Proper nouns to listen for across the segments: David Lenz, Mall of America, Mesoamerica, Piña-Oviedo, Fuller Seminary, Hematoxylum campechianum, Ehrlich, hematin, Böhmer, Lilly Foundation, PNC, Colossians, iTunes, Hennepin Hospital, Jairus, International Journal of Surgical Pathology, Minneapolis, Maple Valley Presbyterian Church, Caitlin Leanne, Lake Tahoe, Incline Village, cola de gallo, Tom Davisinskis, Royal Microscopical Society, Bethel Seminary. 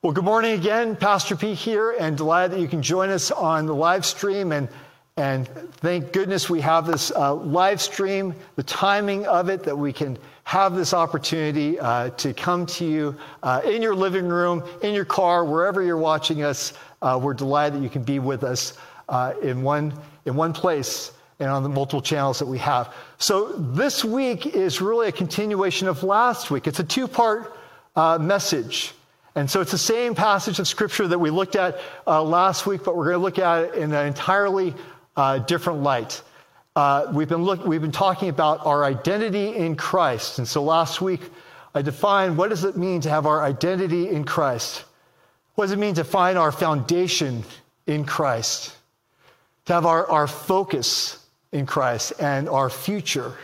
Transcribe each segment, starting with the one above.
Well, good morning again. Pastor P here, and delighted that you can join us on the live stream. And thank goodness we have this live stream, the timing of it, that we can have this opportunity to come to you in your living room, in your car, wherever you're watching us. We're delighted that you can be with us in one place and on the multiple channels that we have. So this week is really a continuation of last week. It's a two-part message. And so it's the same passage of Scripture that we looked at last week, but we're going to look at it in an entirely different light. We've been talking about our identity in Christ. And so last week, I defined, what does it mean to have our identity in Christ? What does it mean to find our foundation in Christ? To have our focus in Christ and our future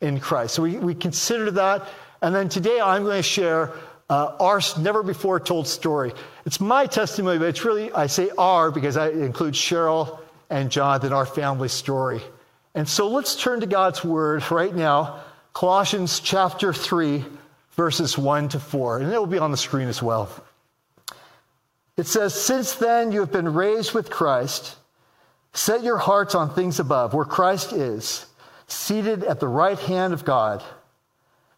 in Christ. So we considered that. And then today, I'm going to share our never-before-told story. It's my testimony, but it's really, I say our because I include Cheryl and Jonathan, our family story. And so let's turn to God's Word right now, Colossians chapter 3, verses 1 to 4. And it will be on the screen as well. It says, "Since then you have been raised with Christ. Set your hearts on things above, where Christ is, seated at the right hand of God.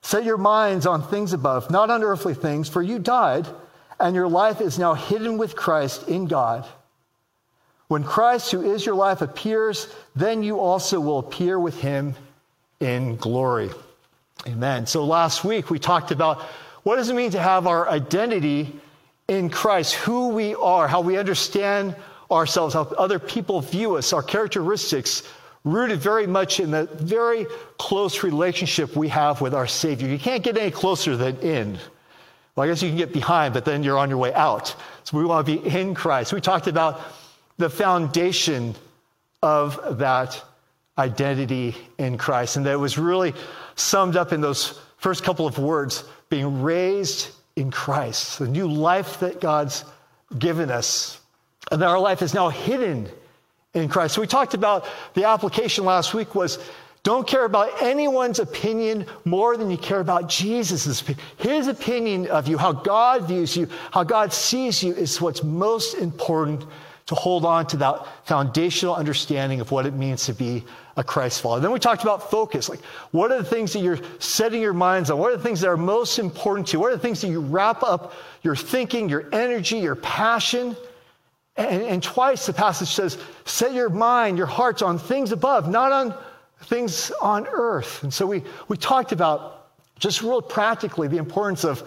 Set your minds on things above, not on earthly things, for you died, and your life is now hidden with Christ in God. When Christ, who is your life, appears, then you also will appear with him in glory." Amen. So last week we talked about what does it mean to have our identity in Christ, who we are, how we understand ourselves, how other people view us, our characteristics, rooted very much in the very close relationship we have with our Savior. You can't get any closer than in. Well, I guess you can get behind, but then you're on your way out. So we want to be in Christ. We talked about the foundation of that identity in Christ, and that it was really summed up in those first couple of words, being raised in Christ, the new life that God's given us. And our life is now hidden in Christ. So we talked about the application last week was, don't care about anyone's opinion more than you care about Jesus' opinion. His opinion of you, how God views you, how God sees you, is what's most important, to hold on to that foundational understanding of what it means to be a Christ follower. Then we talked about focus. Like, what are the things that you're setting your minds on? What are the things that are most important to you? What are the things that you wrap up your thinking, your energy, your passion? And twice the passage says, set your mind, your hearts on things above, not on things on earth. And so we talked about just real practically the importance of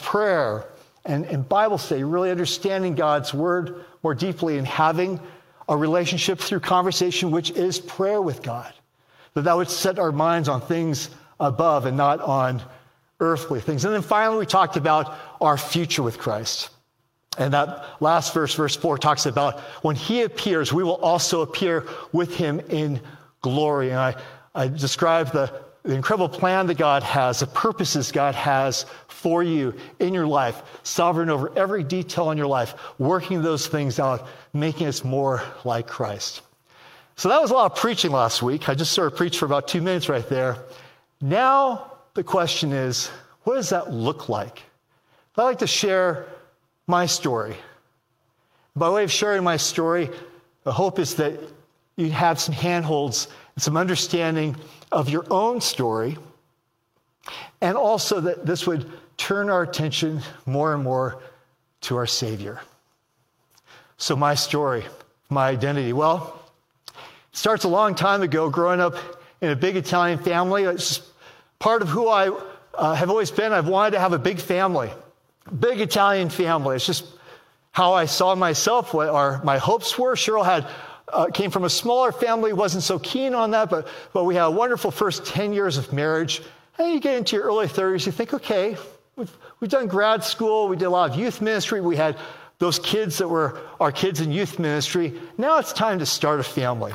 prayer and Bible study, really understanding God's Word more deeply and having a relationship through conversation, which is prayer with God. That would set our minds on things above and not on earthly things. And then finally, we talked about our future with Christ. And that last verse, verse 4, talks about when he appears, we will also appear with him in glory. And I describe the incredible plan that God has, the purposes God has for you in your life, sovereign over every detail in your life, working those things out, making us more like Christ. So that was a lot of preaching last week. I just sort of preached for about 2 minutes right there. Now the question is, what does that look like? I'd like to share my story. By way of sharing my story, the hope is that you have some handholds and some understanding of your own story, and also that this would turn our attention more and more to our Savior. So my story, my identity. Well, it starts a long time ago, growing up in a big Italian family. It's just part of who I have always been. I've wanted to have a big family. Big Italian family. It's just how I saw myself, what my hopes were. Cheryl came from a smaller family, wasn't so keen on that, but we had a wonderful first 10 years of marriage. And you get into your early 30s, you think, okay, we've done grad school, we did a lot of youth ministry, we had those kids that were our kids in youth ministry. Now it's time to start a family.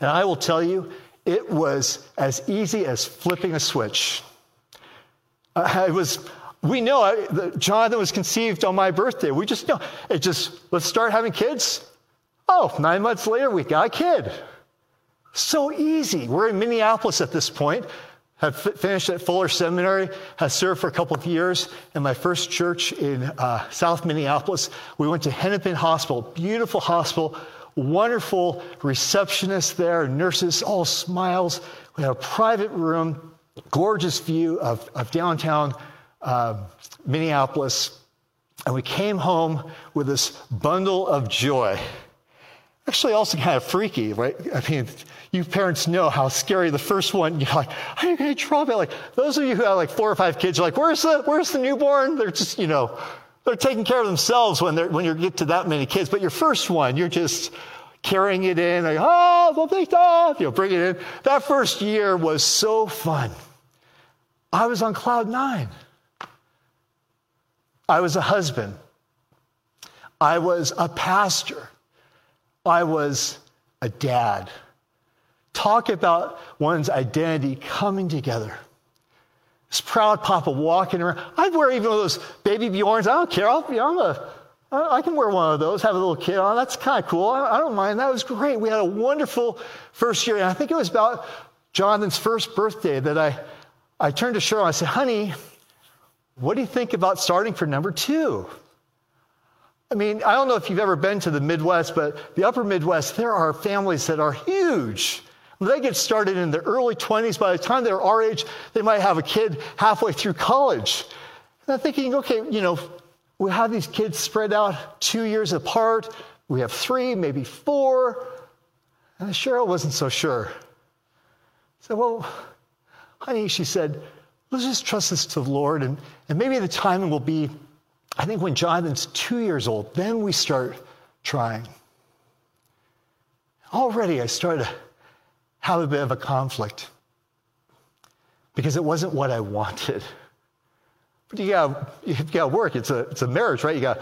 And I will tell you, it was as easy as flipping a switch. We know that Jonathan was conceived on my birthday. We just know. Let's start having kids. Oh, 9 months later, we got a kid. So easy. We're in Minneapolis at this point. Had finished at Fuller Seminary, had served for a couple of years, and my first church in South Minneapolis, we went to Hennepin Hospital, beautiful hospital, wonderful receptionists there, nurses, all smiles. We had a private room, gorgeous view of downtown Minneapolis, and we came home with this bundle of joy. Actually, also kind of freaky, right? I mean, you parents know how scary the first one. You're like, "Are you going to drop it?" Like those of you who have like 4 or 5 kids, you're like, "Where's the newborn?" They're just, you know, they're taking care of themselves when you get to that many kids. But your first one, you're just carrying it in, like, "Oh, don't take off," you know, bring it in. That first year was so fun. I was on cloud 9. I was a husband. I was a pastor. I was a dad. Talk about one's identity coming together. This proud papa walking around. I'd wear even one of those baby Bjorns. I don't care. I can wear one of those, have a little kid on. That's kind of cool. I don't mind. That was great. We had a wonderful first year. And I think it was about Jonathan's first birthday that I turned to Cheryl and I said, "Honey, what do you think about starting for number 2? I mean, I don't know if you've ever been to the Midwest, but the upper Midwest, there are families that are huge. They get started in their early 20s. By the time they're our age, they might have a kid halfway through college." And I'm thinking, okay, you know, we have these kids spread out 2 years apart. We have 3, maybe 4. And Cheryl wasn't so sure. So, "Well, honey," she said, "let's just trust this to the Lord. And maybe the timing will be, I think when Jonathan's 2 years old, then we start trying." Already I started to have a bit of a conflict because it wasn't what I wanted. But you got to work. It's a marriage, right? You got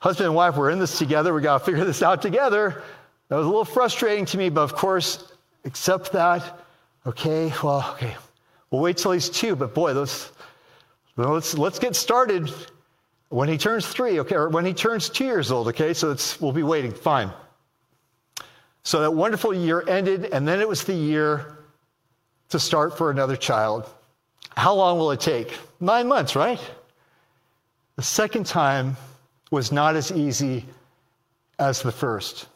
husband and wife. We're in this together. We got to figure this out together. That was a little frustrating to me, but of course, accept that. Okay. We'll wait till he's 2. But boy, let's get started. When he turns 3, okay, or when he turns 2 years old, okay, so we'll be waiting, fine. So that wonderful year ended, and then it was the year to start for another child. How long will it take? 9 months, right? The second time was not as easy as the first.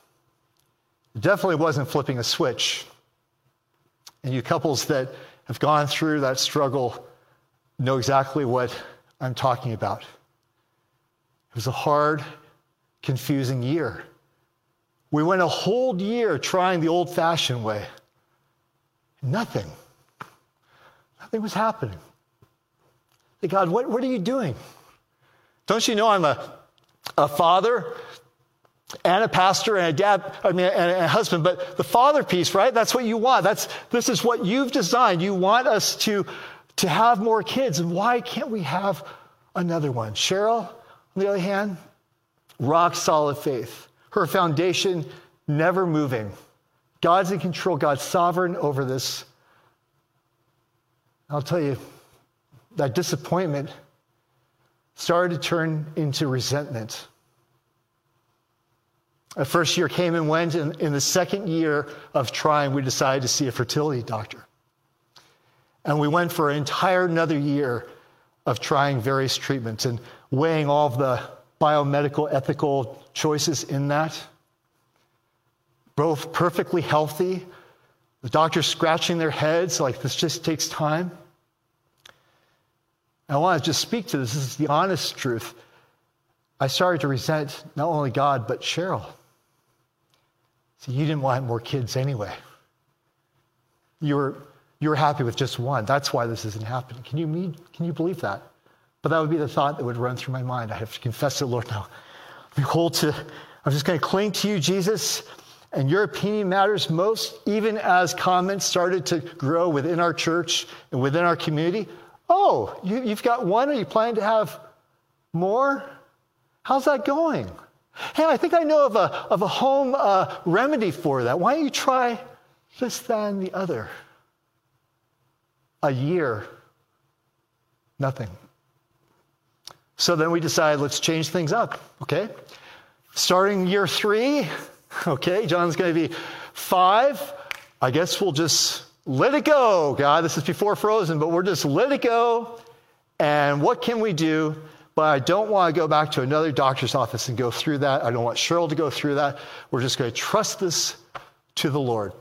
It definitely wasn't flipping a switch. And you couples that have gone through that struggle know exactly what I'm talking about. It was a hard, confusing year. We went a whole year trying the old-fashioned way. Nothing was happening. Hey, God, what are you doing? Don't you know I'm a father and a pastor and a dad, I mean, and a husband? But the father piece, right? That's what you want. This is what you've designed. You want us to have more kids. And why can't we have another one? Cheryl, on the other hand, rock solid faith. Her foundation never moving. God's in control. God's sovereign over this. I'll tell you, that disappointment started to turn into resentment. The first year came and went, and in the second year of trying, we decided to see a fertility doctor. And we went for an entire another year of trying various treatments and weighing all of the biomedical, ethical choices in that. Both perfectly healthy. The doctors scratching their heads like this just takes time. I want to just speak to this. This is the honest truth. I started to resent not only God, but Cheryl. See, you didn't want more kids anyway. You're happy with just one. That's why this isn't happening. Can you believe that? But that would be the thought that would run through my mind. I have to confess to the Lord now. I'm just going to cling to you, Jesus, and your opinion matters most, even as comments started to grow within our church and within our community. "Oh, you've got one? Are you planning to have more? How's that going? Hey, I think I know of a home remedy for that. Why don't you try this, that, and the other?" A year, nothing. So then we decided, let's change things up, okay? Starting year 3, okay, John's going to be 5. I guess we'll just let it go, God. This is before Frozen, but we're just let it go. And what can we do? But I don't want to go back to another doctor's office and go through that. I don't want Cheryl to go through that. We're just going to trust this to the Lord.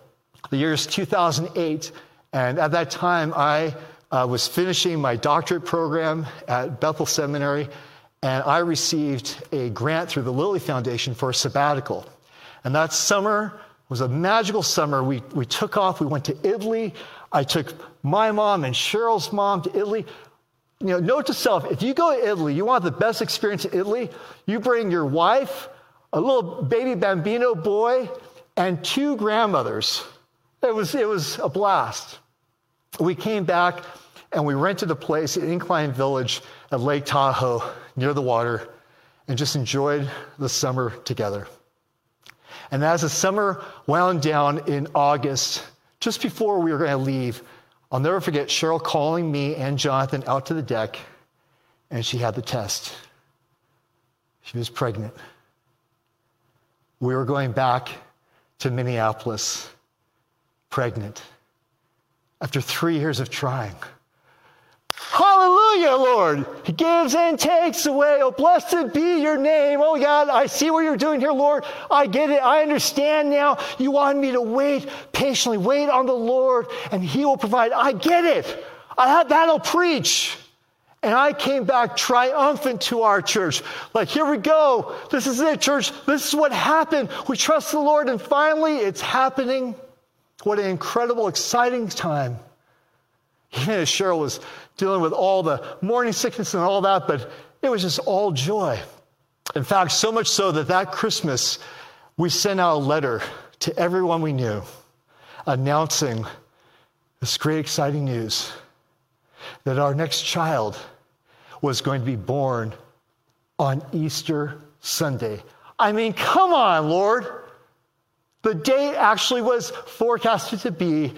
The year is 2008, and at that time, I was finishing my doctorate program at Bethel Seminary, and I received a grant through the Lilly Foundation for a sabbatical. And that summer was a magical summer. We took off. We went to Italy. I took my mom and Cheryl's mom to Italy. You know, note to self, if you go to Italy, you want the best experience in Italy, you bring your wife, a little baby bambino boy, and two grandmothers. It was a blast. We came back, and we rented a place in Incline Village at Lake Tahoe near the water and just enjoyed the summer together. And as the summer wound down in August, just before we were going to leave, I'll never forget Cheryl calling me and Jonathan out to the deck, and she had the test. She was pregnant. We were going back to Minneapolis, pregnant, after 3 years of trying. Hallelujah, Lord! He gives and takes away. Oh, blessed be your name. Oh, God, I see what you're doing here, Lord. I get it. I understand now. You want me to wait patiently. Wait on the Lord, and he will provide. I get it. That'll preach. And I came back triumphant to our church. Like, here we go. This is it, church. This is what happened. We trust the Lord, and finally, it's happening. What an incredible, exciting time. Even as Cheryl was dealing with all the morning sickness and all that, but it was just all joy. In fact, so much so that Christmas, we sent out a letter to everyone we knew announcing this great, exciting news that our next child was going to be born on Easter Sunday. I mean, come on, Lord. The date actually was forecasted to be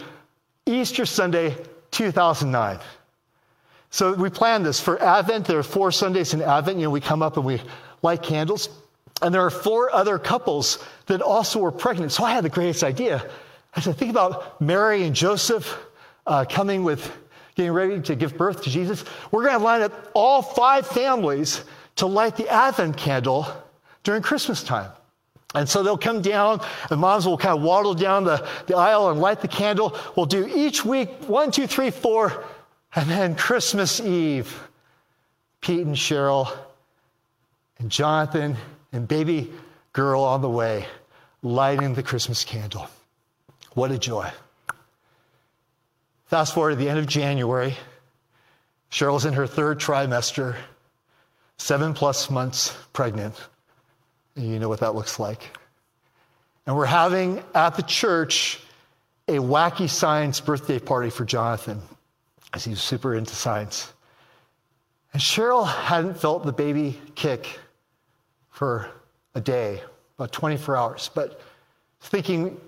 Easter Sunday, 2009. So we planned this for Advent. There are 4 Sundays in Advent. You know, we come up and we light candles. And there are 4 other couples that also were pregnant. So I had the greatest idea. I said, think about Mary and Joseph coming with, getting ready to give birth to Jesus. We're going to line up all 5 families to light the Advent candle during Christmas time. And so they'll come down, and moms will kind of waddle down the aisle and light the candle. We'll do each week, 1, 2, 3, 4, and then Christmas Eve, Pete and Cheryl and Jonathan and baby girl on the way, lighting the Christmas candle. What a joy. Fast forward to the end of January. Cheryl's in her 3rd trimester, 7+ months pregnant. You know what that looks like. And we're having, at the church, a wacky science birthday party for Jonathan, because he's super into science. And Cheryl hadn't felt the baby kick for a day, about 24 hours. But thinking,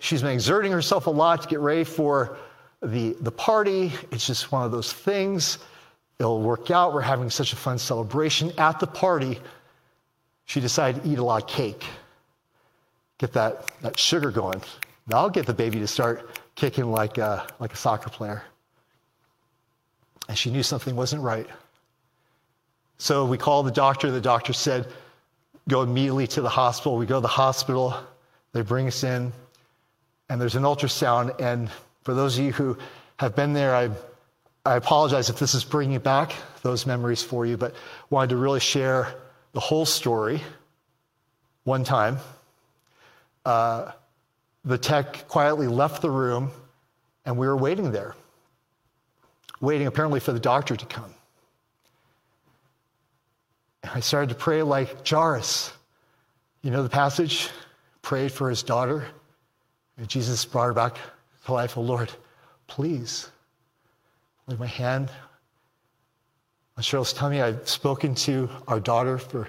she's been exerting herself a lot to get ready for the party. It's just one of those things. It'll work out. We're having such a fun celebration at the party. She decided to eat a lot of cake, get that sugar going. That'll get the baby to start kicking like a soccer player. And she knew something wasn't right. So we called the doctor. The doctor said, go immediately to the hospital. We go to the hospital. They bring us in, and there's an ultrasound. And for those of you who have been there, I apologize if this is bringing back those memories for you, but wanted to really share the whole story. One time, the tech quietly left the room, and we were waiting there, waiting apparently for the doctor to come. And I started to pray like Jairus. You know the passage? Prayed for his daughter, and Jesus brought her back to life. Oh, Lord, please, lay my hand on Cheryl's tummy. I've spoken to our daughter for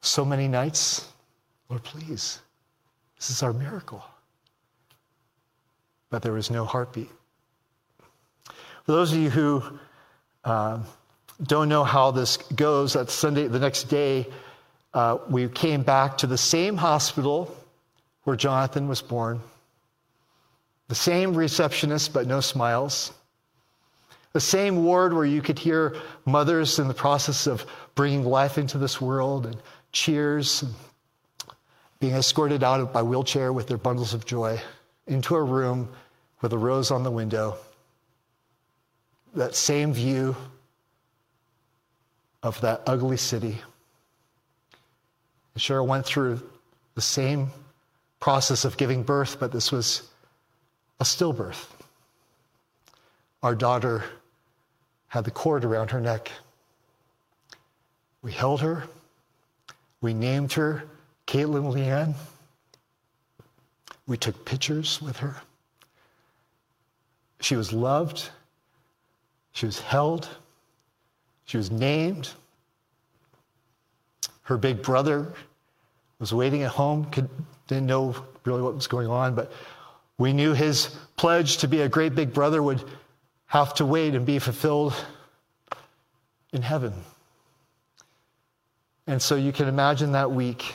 so many nights. Lord, please, this is our miracle. But there was no heartbeat. For those of you who don't know how this goes, that Sunday, the next day, we came back to the same hospital where Jonathan was born. The same receptionist, but no smiles. The same ward where you could hear mothers in the process of bringing life into this world and cheers, and being escorted out by wheelchair with their bundles of joy into a room with a rose on the window. That same view of that ugly city. And Cheryl went through the same process of giving birth, but this was a stillbirth. Our daughter had the cord around her neck. We held her. We named her Caitlin Leanne. We took pictures with her. She was loved. She was held. She was named. Her big brother was waiting at home, didn't know really what was going on, but we knew his pledge to be a great big brother would have to wait and be fulfilled in heaven. And so you can imagine that week,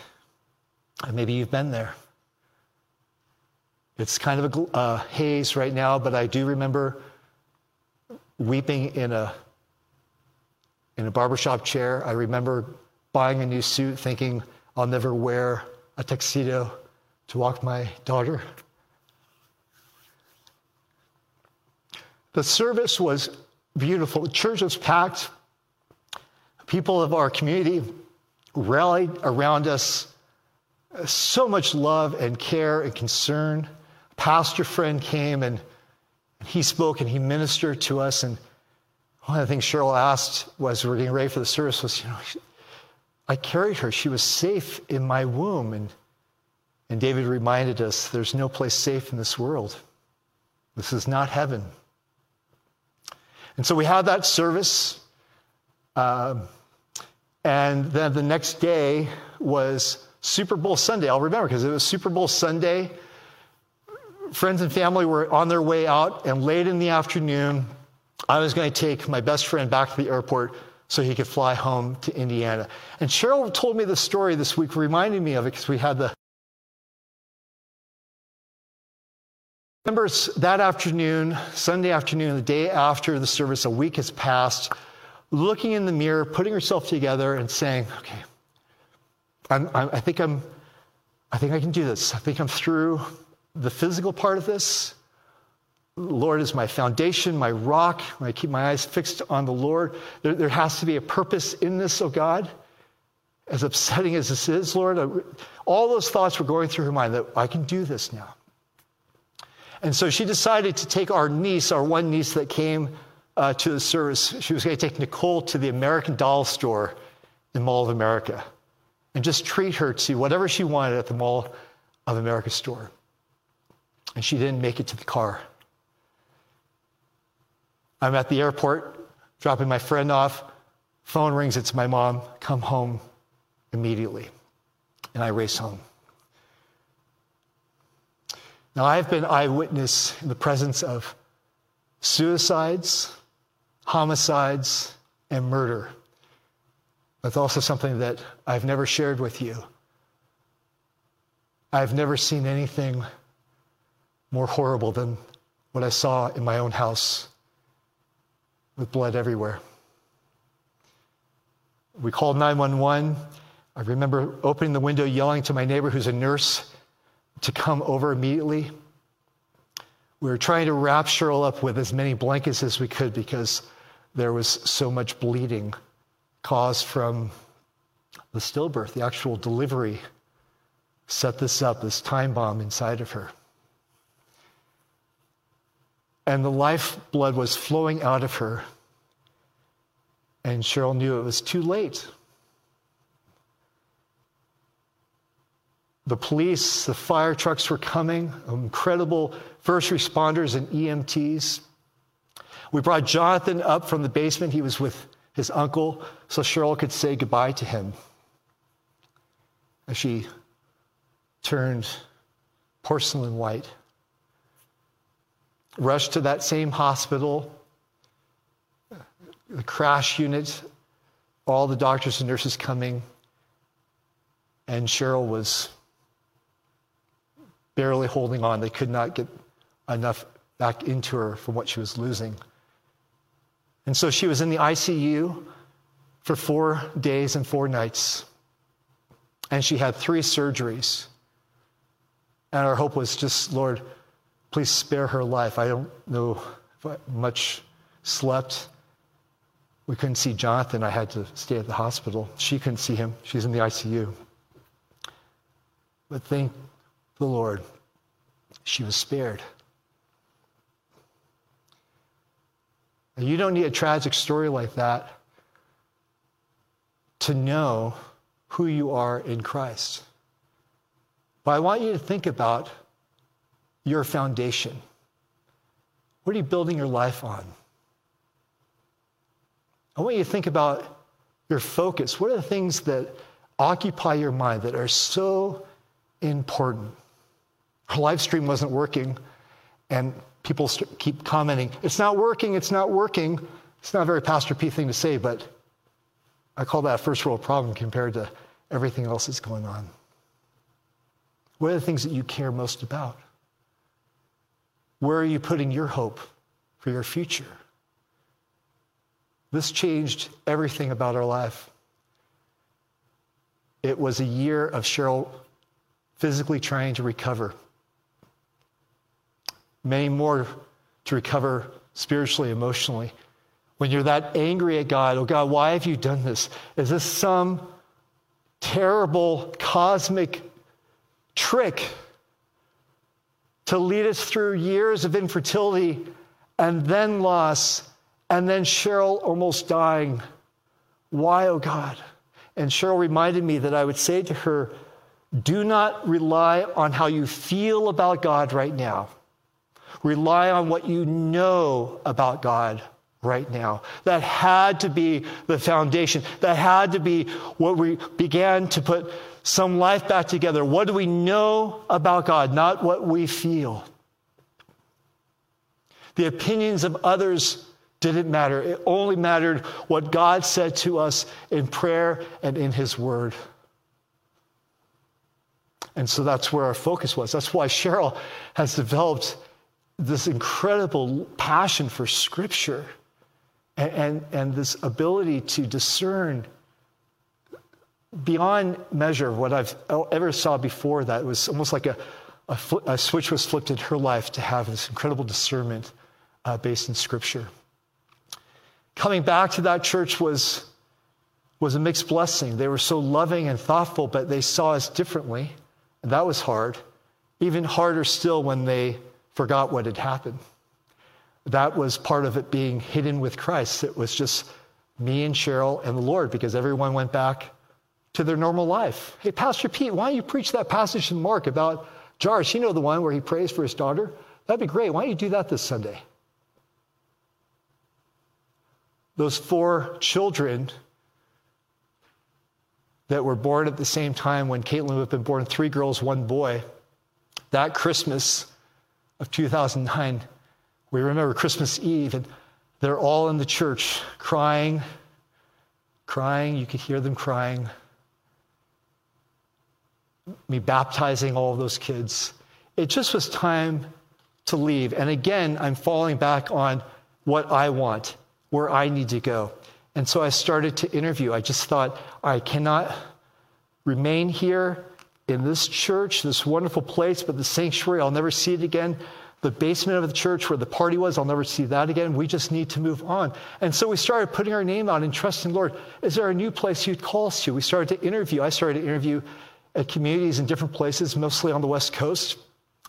and maybe you've been there. It's kind of a haze right now, but I do remember weeping in a barbershop chair. I remember buying a new suit, thinking I'll never wear a tuxedo to walk my daughter. The service was beautiful. The church was packed. People of our community rallied around us. So much love and care and concern. A pastor friend came and he spoke and he ministered to us. And one of the things Cheryl asked was, we were getting ready for the service, was, I carried her. She was safe in my womb. And David reminded us, there's no place safe in this world. This is not heaven. And so we had that service. And then the next day was Super Bowl Sunday. I'll remember because it was Super Bowl Sunday. Friends and family were on their way out. And late in the afternoon, I was going to take my best friend back to the airport so he could fly home to Indiana. And Cheryl told me the story this week, reminding me of it because we had the... I remember that afternoon, Sunday afternoon, the day after the service, a week has passed, looking in the mirror, putting herself together and saying, okay, I think I can do this. I think I'm through the physical part of this. The Lord is my foundation, my rock. When I keep my eyes fixed on the Lord, there has to be a purpose in this, oh God. As upsetting as this is, Lord, all those thoughts were going through her mind that I can do this now. And so she decided to take our niece, our one niece that came to the service. She was going to take Nicole to the American Doll store in Mall of America and just treat her to whatever she wanted at the Mall of America store. And she didn't make it to the car. I'm at the airport, dropping my friend off. Phone rings. It's my mom. Come home immediately. And I race home. Now, I've been eyewitness in the presence of suicides, homicides, and murder. That's also something that I've never shared with you. I've never seen anything more horrible than what I saw in my own house with blood everywhere. We called 911. I remember opening the window, yelling to my neighbor, who's a nurse, to come over immediately. We were trying to wrap Cheryl up with as many blankets as we could because there was so much bleeding caused from the stillbirth. The actual delivery set this up, this time bomb inside of her. And the lifeblood was flowing out of her, and Cheryl knew it was too late. The police, the fire trucks were coming, incredible first responders and EMTs. We brought Jonathan up from the basement. He was with his uncle, so Cheryl could say goodbye to him. As she turned porcelain white, rushed to that same hospital, the crash unit, all the doctors and nurses coming, and Cheryl was barely holding on. They could not get enough back into her from what she was losing. And so she was in the ICU for 4 days and 4 nights. And she had 3 surgeries. And our hope was just, Lord, please spare her life. I don't know if I much slept. We couldn't see Jonathan. I had to stay at the hospital. She couldn't see him. She's in the ICU. But thank the Lord, she was spared. Now, you don't need a tragic story like that to know who you are in Christ. But I want you to think about your foundation. What are you building your life on? I want you to think about your focus. What are the things that occupy your mind that are so important? Our live stream wasn't working, and people keep commenting, it's not working, it's not working. It's not a very Pastor P thing to say, but I call that a first world problem compared to everything else that's going on. What are the things that you care most about? Where are you putting your hope for your future? This changed everything about our life. It was a year of Cheryl physically trying to recover. Many more to recover spiritually, emotionally. When you're that angry at God, oh God, why have you done this? Is this some terrible cosmic trick to lead us through years of infertility and then loss and then Cheryl almost dying? Why, oh God? And Cheryl reminded me that I would say to her, do not rely on how you feel about God right now. Rely on what you know about God right now. That had to be the foundation. That had to be what we began to put some life back together. What do we know about God? Not what we feel. The opinions of others didn't matter. It only mattered what God said to us in prayer and in His Word. And so that's where our focus was. That's why Cheryl has developed this incredible passion for Scripture and this ability to discern beyond measure of what I've ever saw before that. It was almost like a switch was flipped in her life to have this incredible discernment based in Scripture. Coming back to that church was a mixed blessing. They were so loving and thoughtful, but they saw us differently. And that was hard. Even harder still when they forgot what had happened. That was part of it being hidden with Christ. It was just me and Cheryl and the Lord, because everyone went back to their normal life. Hey, Pastor Pete, why don't you preach that passage in Mark about Jairus? You know, the one where he prays for his daughter? That'd be great. Why don't you do that this Sunday? Those 4 children that were born at the same time when Caitlin would have been born, 3 girls, 1 boy, that Christmas of 2009, we remember Christmas Eve, and they're all in the church crying. You could hear them crying. Me baptizing all of those kids. It just was time to leave. And again, I'm falling back on what I want, where I need to go. And so I started to interview. I just thought, I cannot remain here in this church, this wonderful place, but the sanctuary, I'll never see it again. The basement of the church where the party was, I'll never see that again. We just need to move on. And so we started putting our name out and trusting the Lord. Is there a new place you'd call us to? We started to interview. I started to interview at communities in different places, mostly on the West Coast.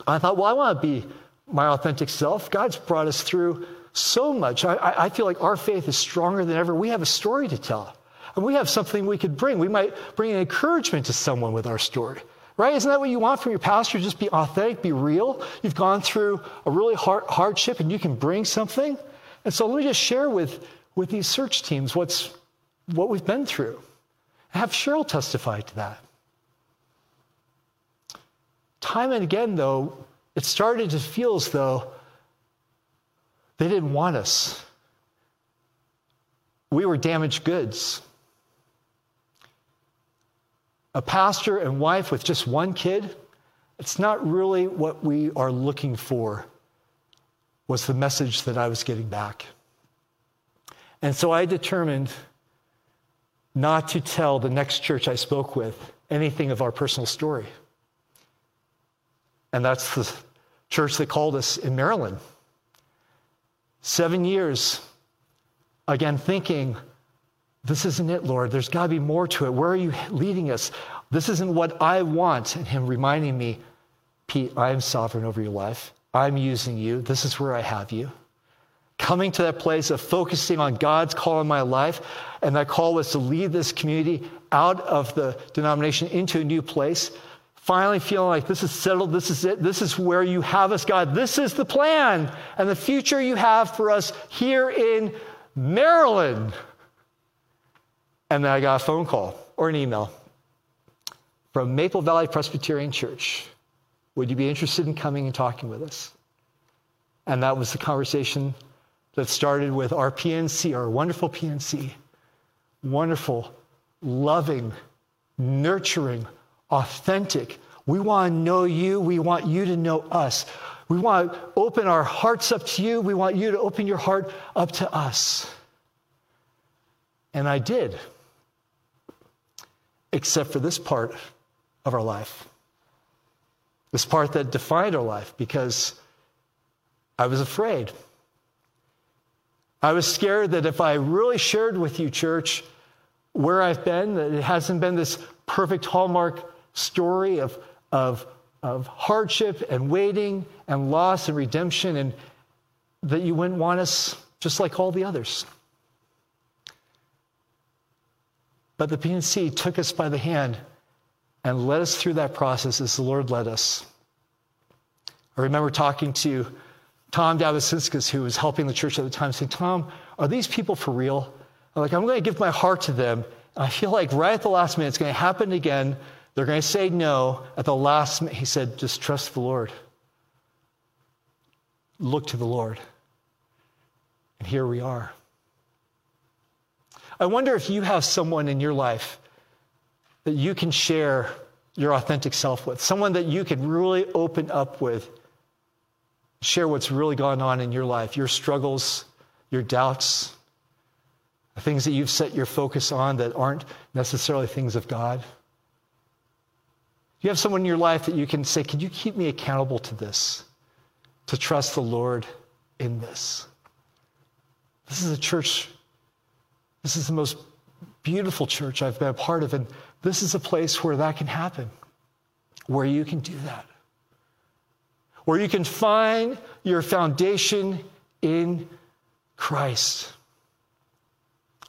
I thought, well, I want to be my authentic self. God's brought us through so much. I feel like our faith is stronger than ever. We have a story to tell. And we have something we could bring. We might bring an encouragement to someone with our story, right? Isn't that what you want from your pastor? Just be authentic, be real. You've gone through a really hardship and you can bring something. And so let me just share with these search teams what we've been through. Have Cheryl testify to that. Time and again, though, it started to feel as though they didn't want us. We were damaged goods. A pastor and wife with just 1 kid, it's not really what we are looking for was the message that I was getting back. And so I determined not to tell the next church I spoke with anything of our personal story. And that's the church that called us in Maryland. 7 years, again, thinking, this isn't it, Lord. There's got to be more to it. Where are you leading us? This isn't what I want. And him reminding me, Pete, I'm sovereign over your life. I'm using you. This is where I have you. Coming to that place of focusing on God's call in my life. And that call was to lead this community out of the denomination into a new place. Finally feeling like this is settled. This is it. This is where you have us, God. This is the plan and the future you have for us here in Maryland. And then I got a phone call or an email from Maple Valley Presbyterian Church. Would you be interested in coming and talking with us? And that was the conversation that started with our PNC, our wonderful PNC, wonderful, loving, nurturing, authentic. We want to know you. We want you to know us. We want to open our hearts up to you. We want you to open your heart up to us. And I did, except for this part of our life. This part that defined our life, because I was afraid. I was scared that if I really shared with you, church, where I've been, that it hasn't been this perfect hallmark story of hardship and waiting and loss and redemption, and that you wouldn't want us just like all the others. But the PNC took us by the hand and led us through that process as the Lord led us. I remember talking to Tom Davisinskis, who was helping the church at the time, saying, Tom, are these people for real? I'm like, I'm going to give my heart to them. And I feel like right at the last minute, it's going to happen again. They're going to say no. At the last minute, he said, just trust the Lord. Look to the Lord. And here we are. I wonder if you have someone in your life that you can share your authentic self with, someone that you can really open up with, share what's really gone on in your life, your struggles, your doubts, the things that you've set your focus on that aren't necessarily things of God. You have someone in your life that you can say, can you keep me accountable to this, to trust the Lord in this? This is a church. This is the most beautiful church I've been a part of, and this is a place where that can happen, where you can do that, where you can find your foundation in Christ,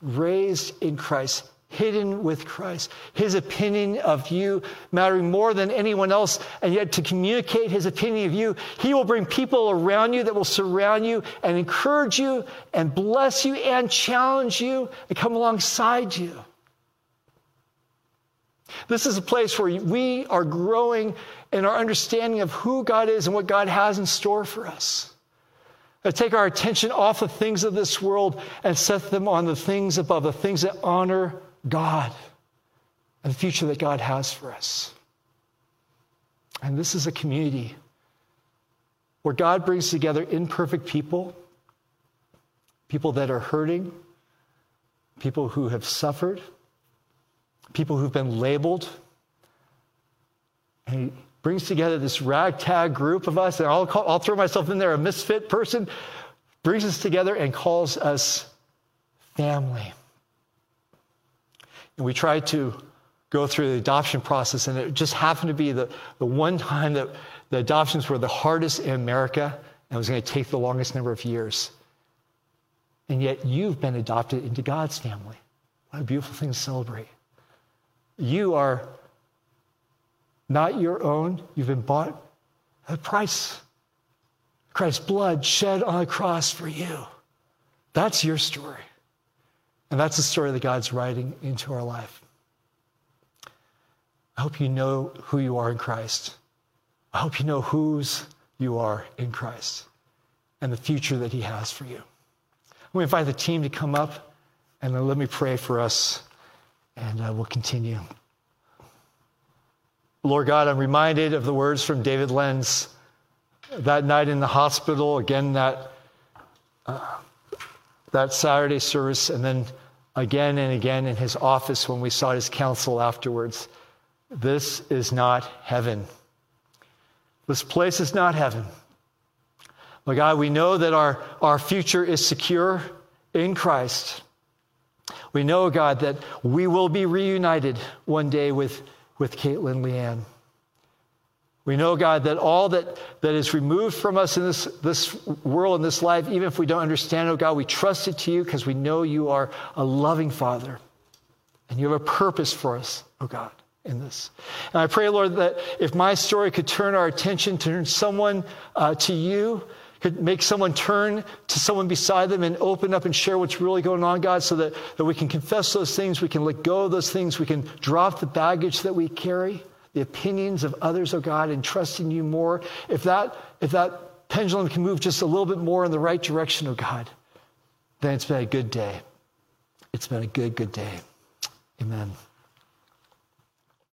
raised in Christ, hidden with Christ, his opinion of you mattering more than anyone else, and yet to communicate his opinion of you, he will bring people around you that will surround you and encourage you and bless you and challenge you and come alongside you. This is a place where we are growing in our understanding of who God is and what God has in store for us. To take our attention off the things of this world and set them on the things above, the things that honor God and the future that God has for us. And this is a community where God brings together imperfect people, people that are hurting, people who have suffered, people who've been labeled. And he brings together this ragtag group of us, and I'll throw myself in there, a misfit person, brings us together and calls us family. And we tried to go through the adoption process, and it just happened to be the one time that the adoptions were the hardest in America, and it was going to take the longest number of years. And yet you've been adopted into God's family. What a beautiful thing to celebrate. You are not your own. You've been bought at a price. Christ's blood shed on the cross for you. That's your story. And that's the story that God's writing into our life. I hope you know who you are in Christ. I hope you know whose you are in Christ and the future that he has for you. I'm going to invite the team to come up, and then let me pray for us, and we'll continue. Lord God, I'm reminded of the words from David Lenz That night in the hospital, again that Saturday service, and then again and again in his office when we sought his counsel afterwards. This is not heaven. This place is not heaven. But God, we know that our future is secure in Christ. We know, God, that we will be reunited one day with Caitlin Leanne. We know, God, that all that is removed from us in this world, in this life, even if we don't understand it, oh God, we trust it to you because we know you are a loving Father. And you have a purpose for us, oh God, in this. And I pray, Lord, that if my story could turn our attention, turn someone to you, could make someone turn to someone beside them and open up and share what's really going on, God, so that we can confess those things, we can let go of those things, we can drop the baggage that we carry, the opinions of others, oh God, and trusting you more. If that pendulum can move just a little bit more in the right direction, oh God, then it's been a good day. It's been a good day. Amen.